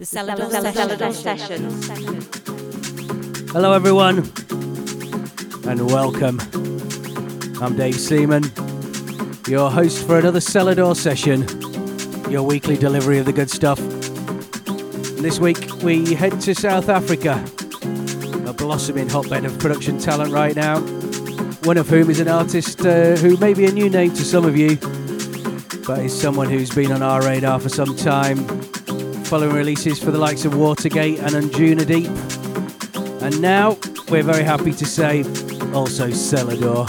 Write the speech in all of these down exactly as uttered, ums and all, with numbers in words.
The Selador Selador Session. Session. Hello everyone and welcome. I'm Dave Seaman, your host for another Selador Session, your weekly delivery of the good stuff. And this week we head to South Africa, a blossoming hotbed of production talent right now, one of whom is an artist uh, who may be a new name to some of you, but is someone who's been on our radar for some time, following releases for the likes of Watergate and Anjuna Deep. And now, we're very happy to say, also Selador,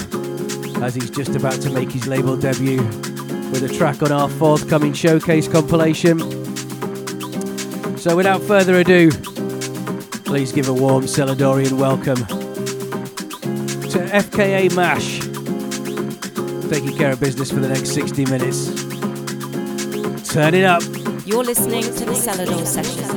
as he's just about to make his label debut with a track on our forthcoming Showcase compilation. So without further ado, please give a warm Seladorian welcome to F K A Mash, taking care of business for the next sixty minutes. Turn it up. You're listening to the Selador Sessions.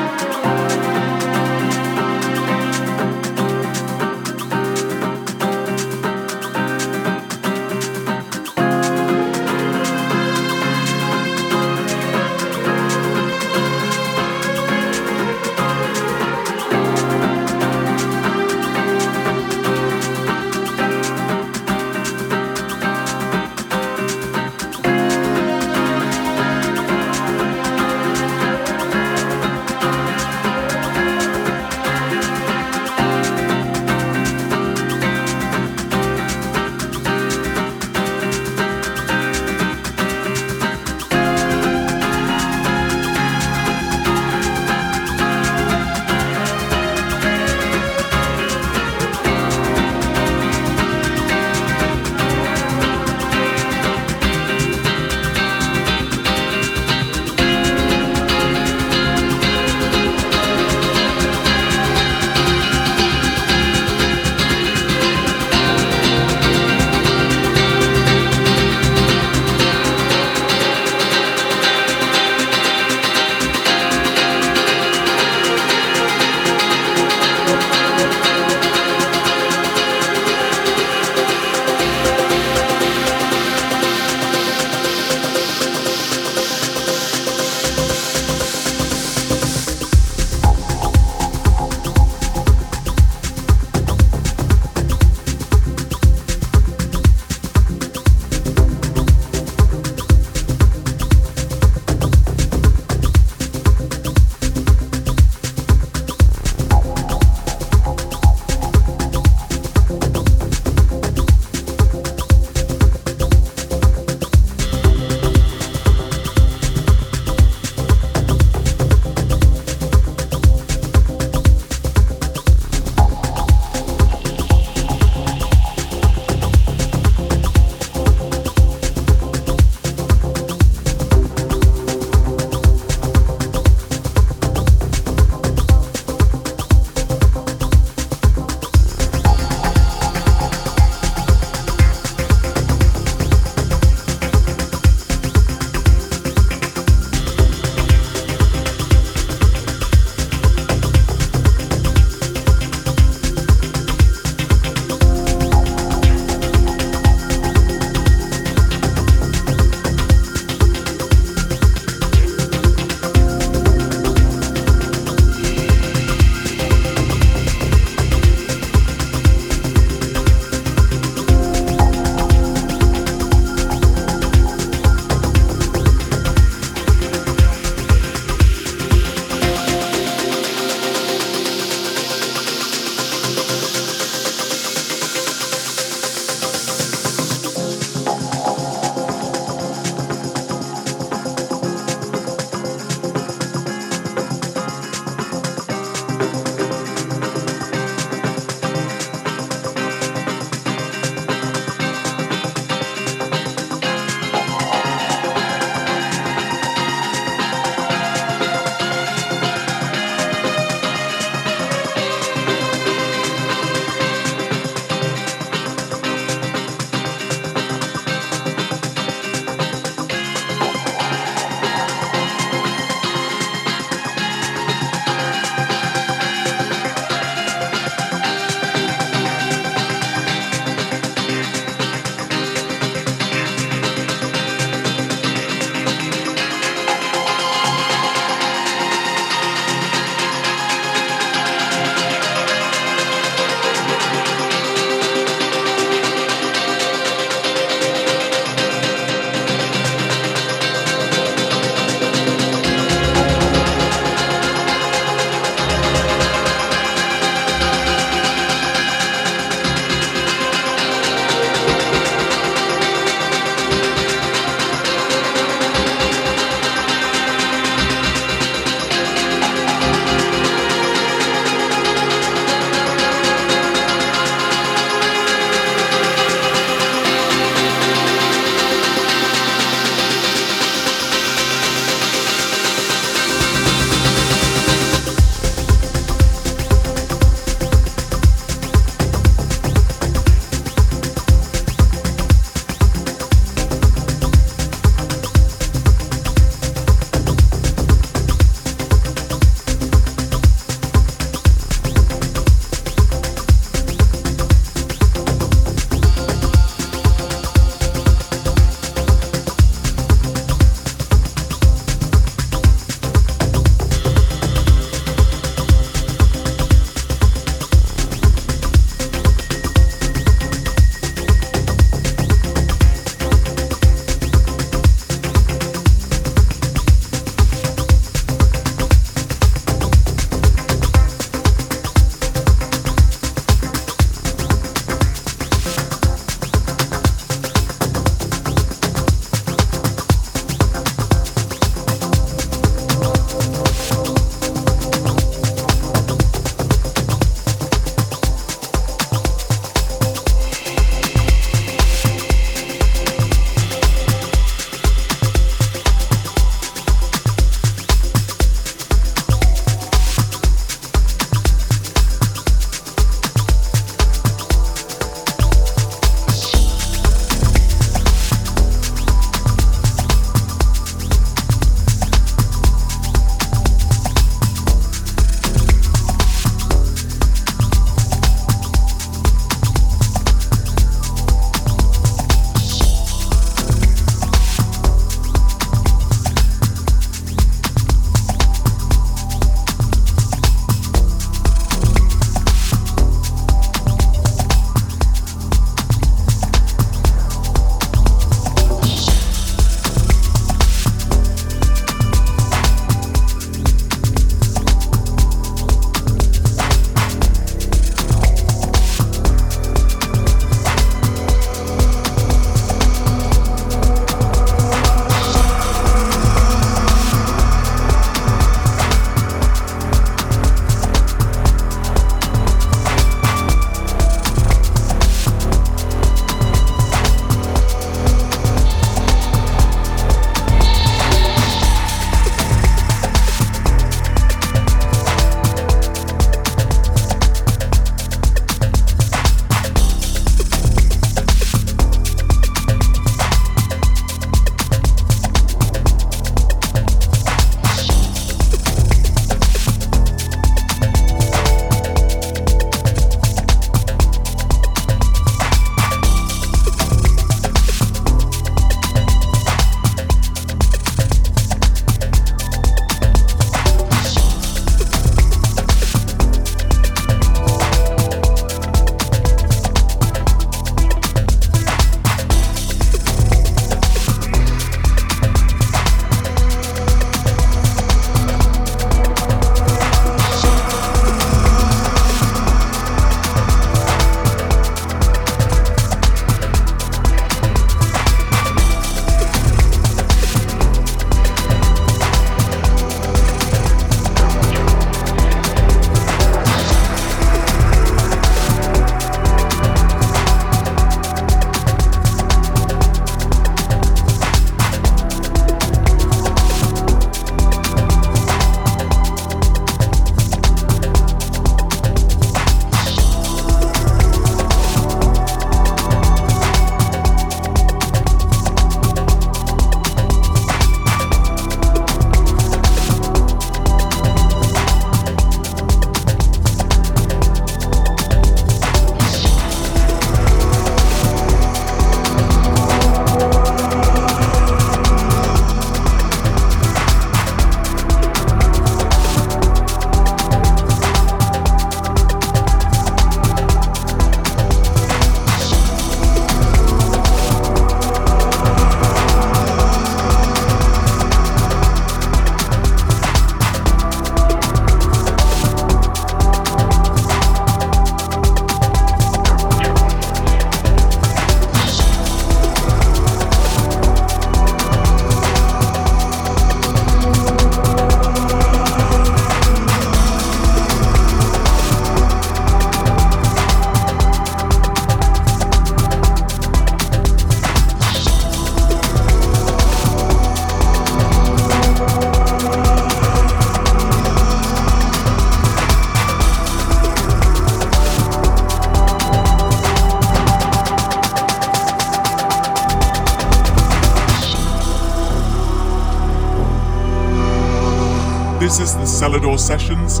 This is the Selador Sessions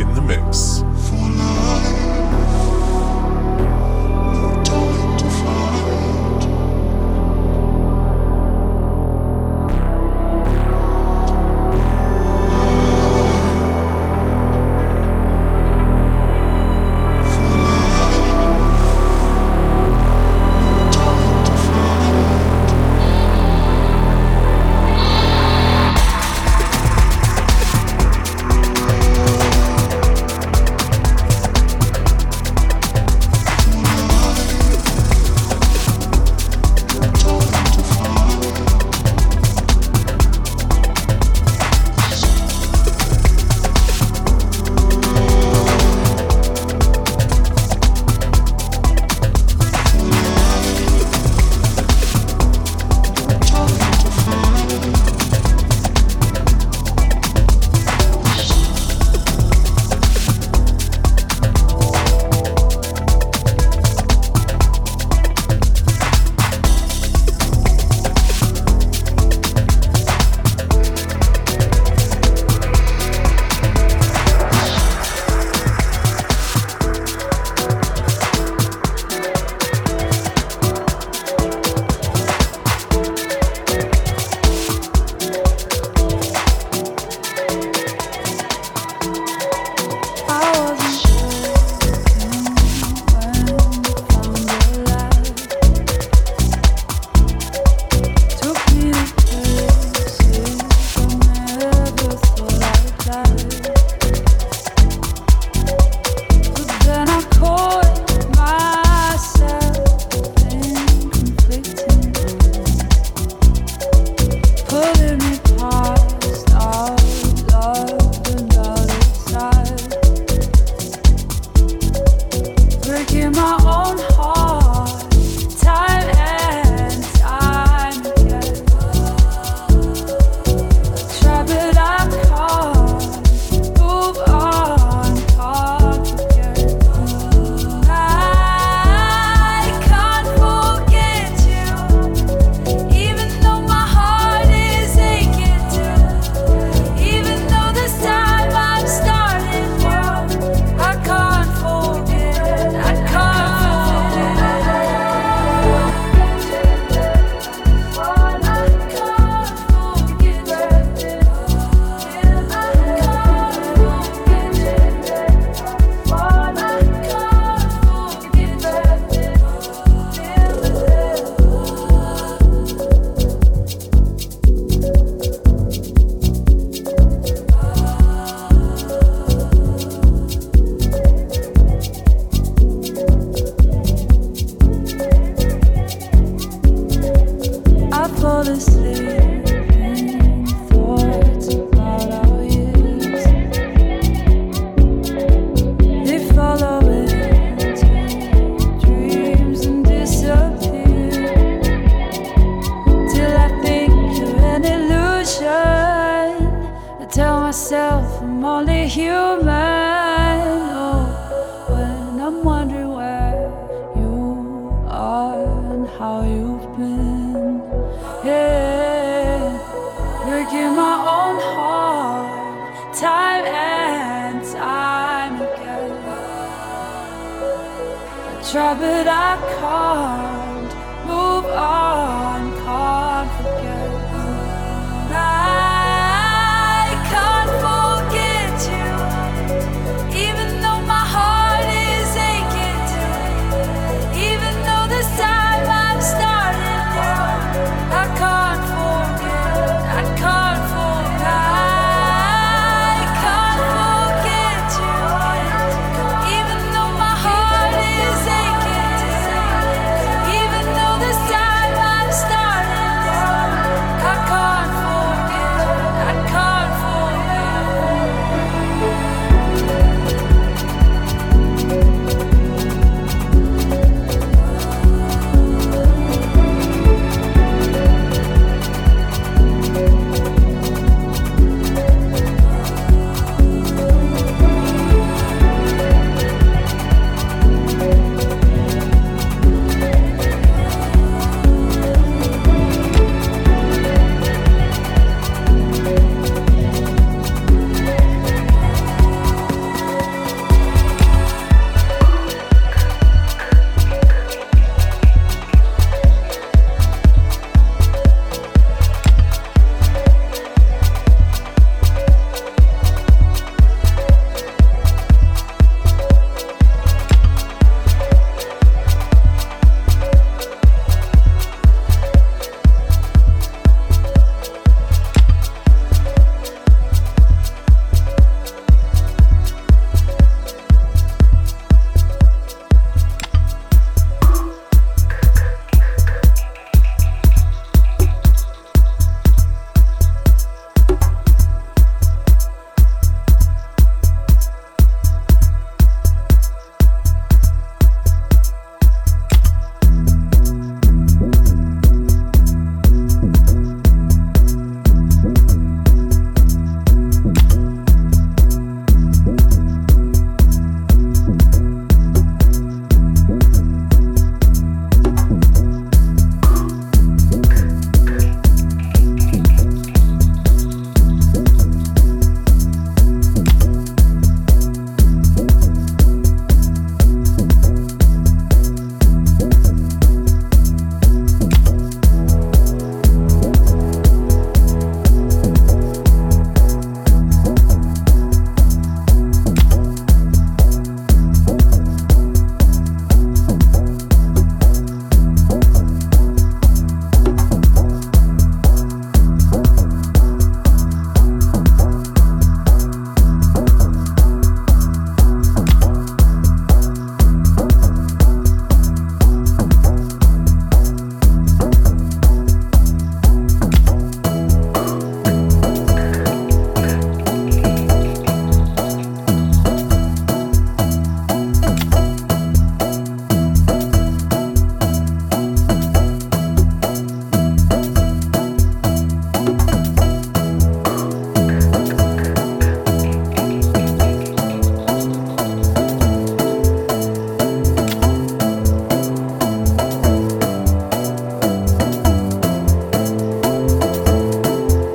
in the mix. For life.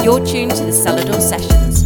You're tuned to the Selador Sessions.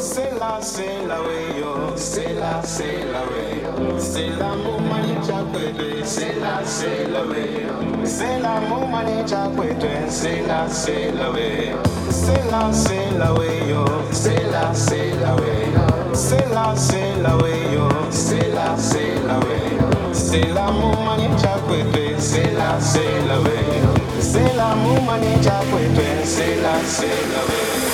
Sela, sela we yo, sela, sela we yo, sela muma ni chakwete, sela, sela we yo, sela muma ni chakwete, sela, sela we yo, sela, sela we yo, sela, sela we yo, sela, sela we yo, sela, sela we yo, sela muma ni chakwete, sela, sela we yo, sela muma ni chakwete, sela, sela we yo.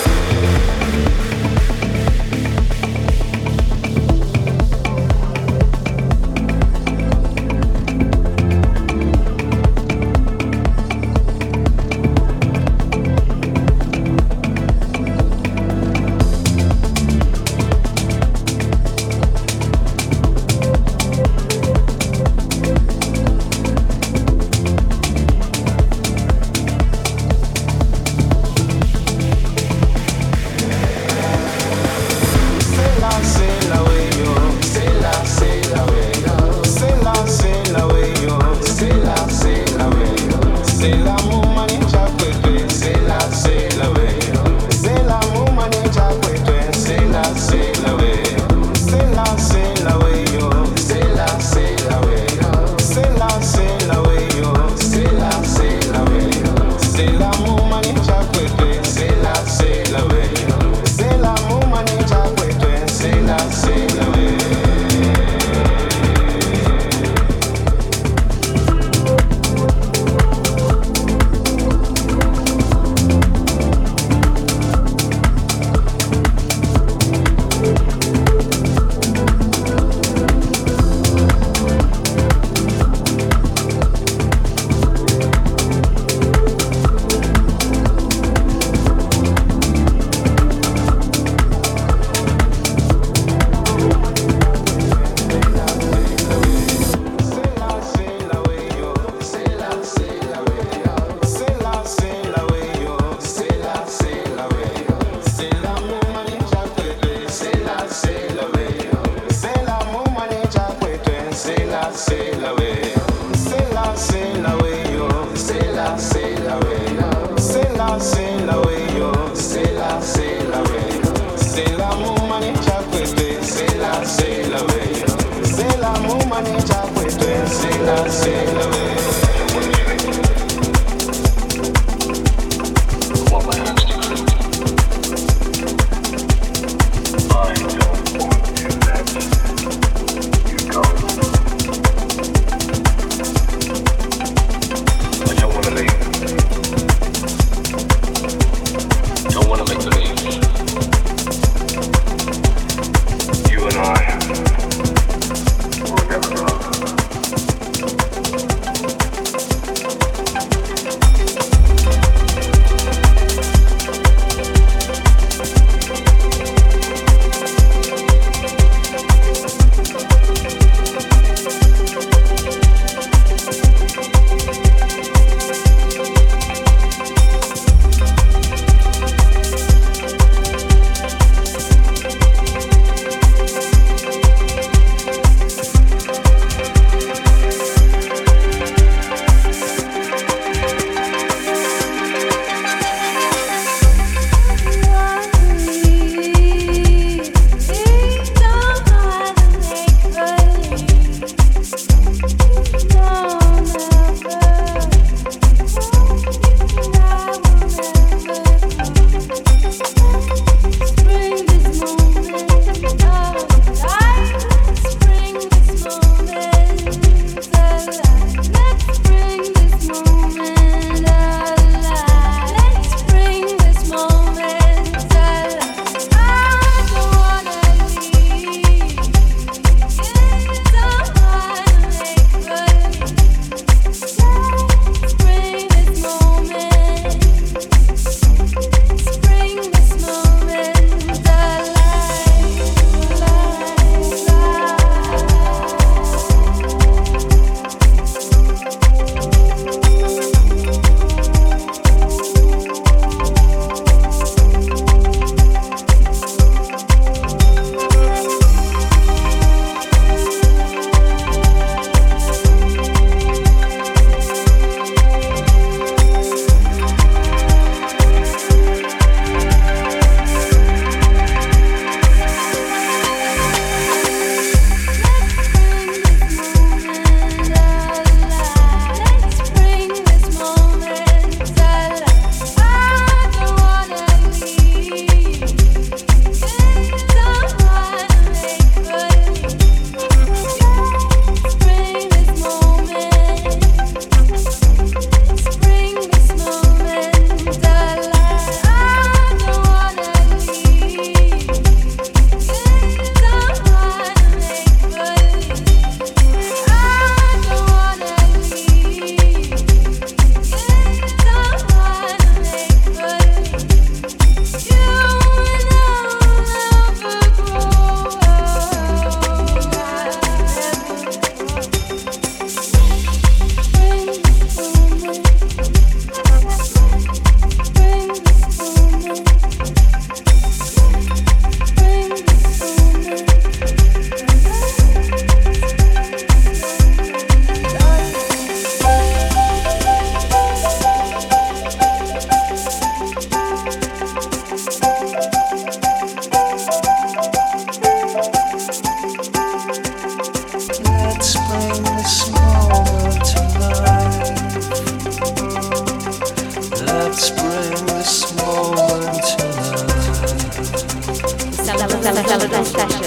Moment.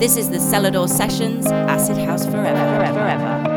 This is the Selador Sessions, Acid House Forever, Forever, Forever.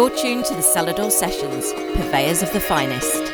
You're tuned to the Selador Sessions, purveyors of the finest.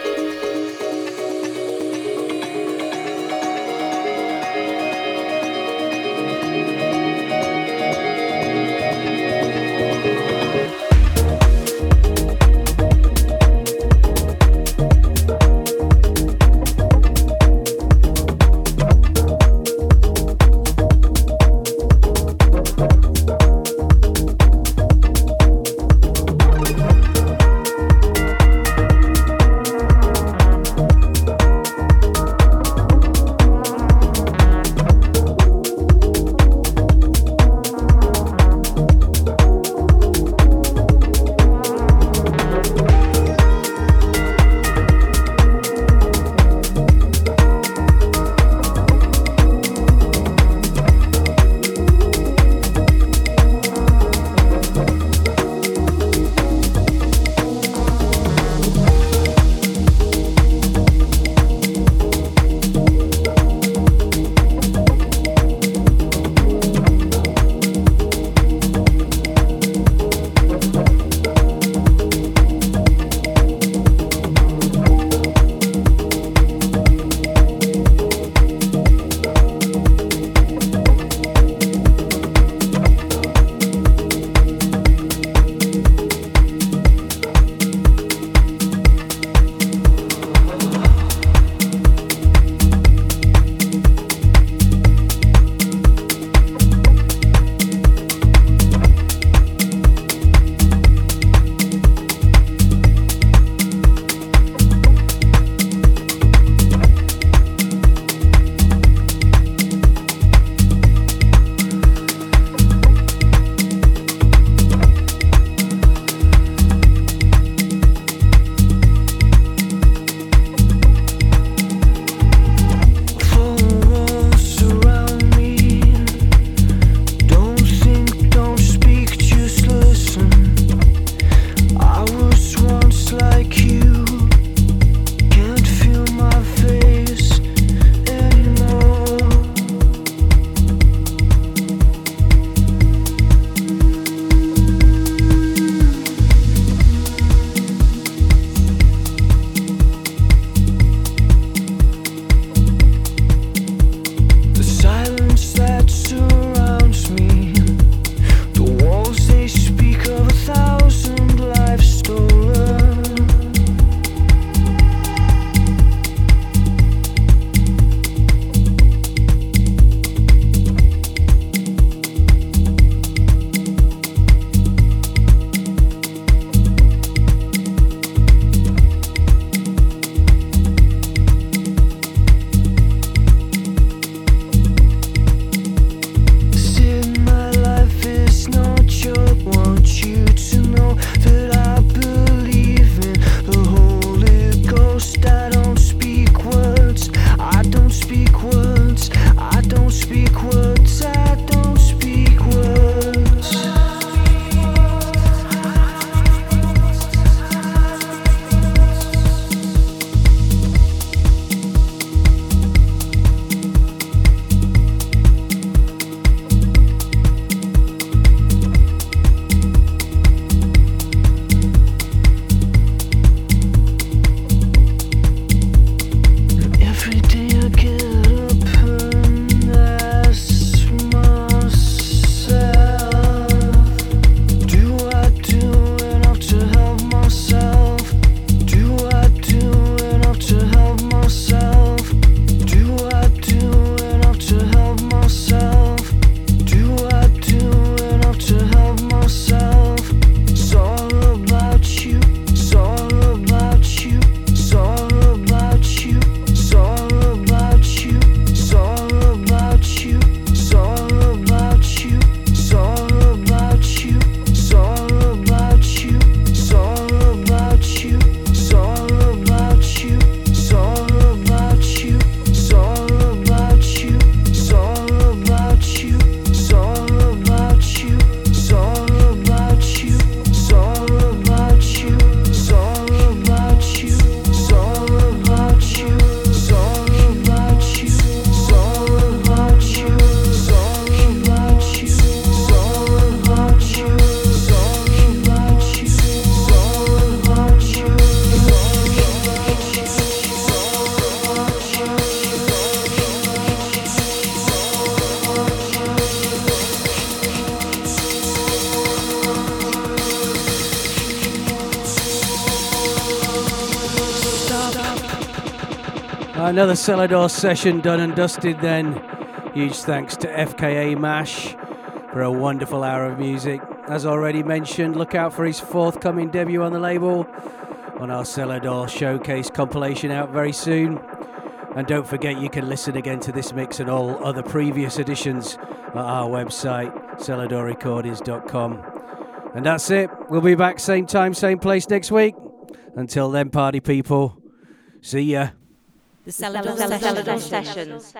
Another Selador session done and dusted then. Huge thanks to F K A Mash for a wonderful hour of music. As already mentioned, look out for his forthcoming debut on the label on our Selador Showcase compilation out very soon. And don't forget, you can listen again to this mix and all other previous editions at our website, Celador Recordings dot com. And that's it. We'll be back same time, same place next week. Until then, party people. See ya. The Selador Sessions.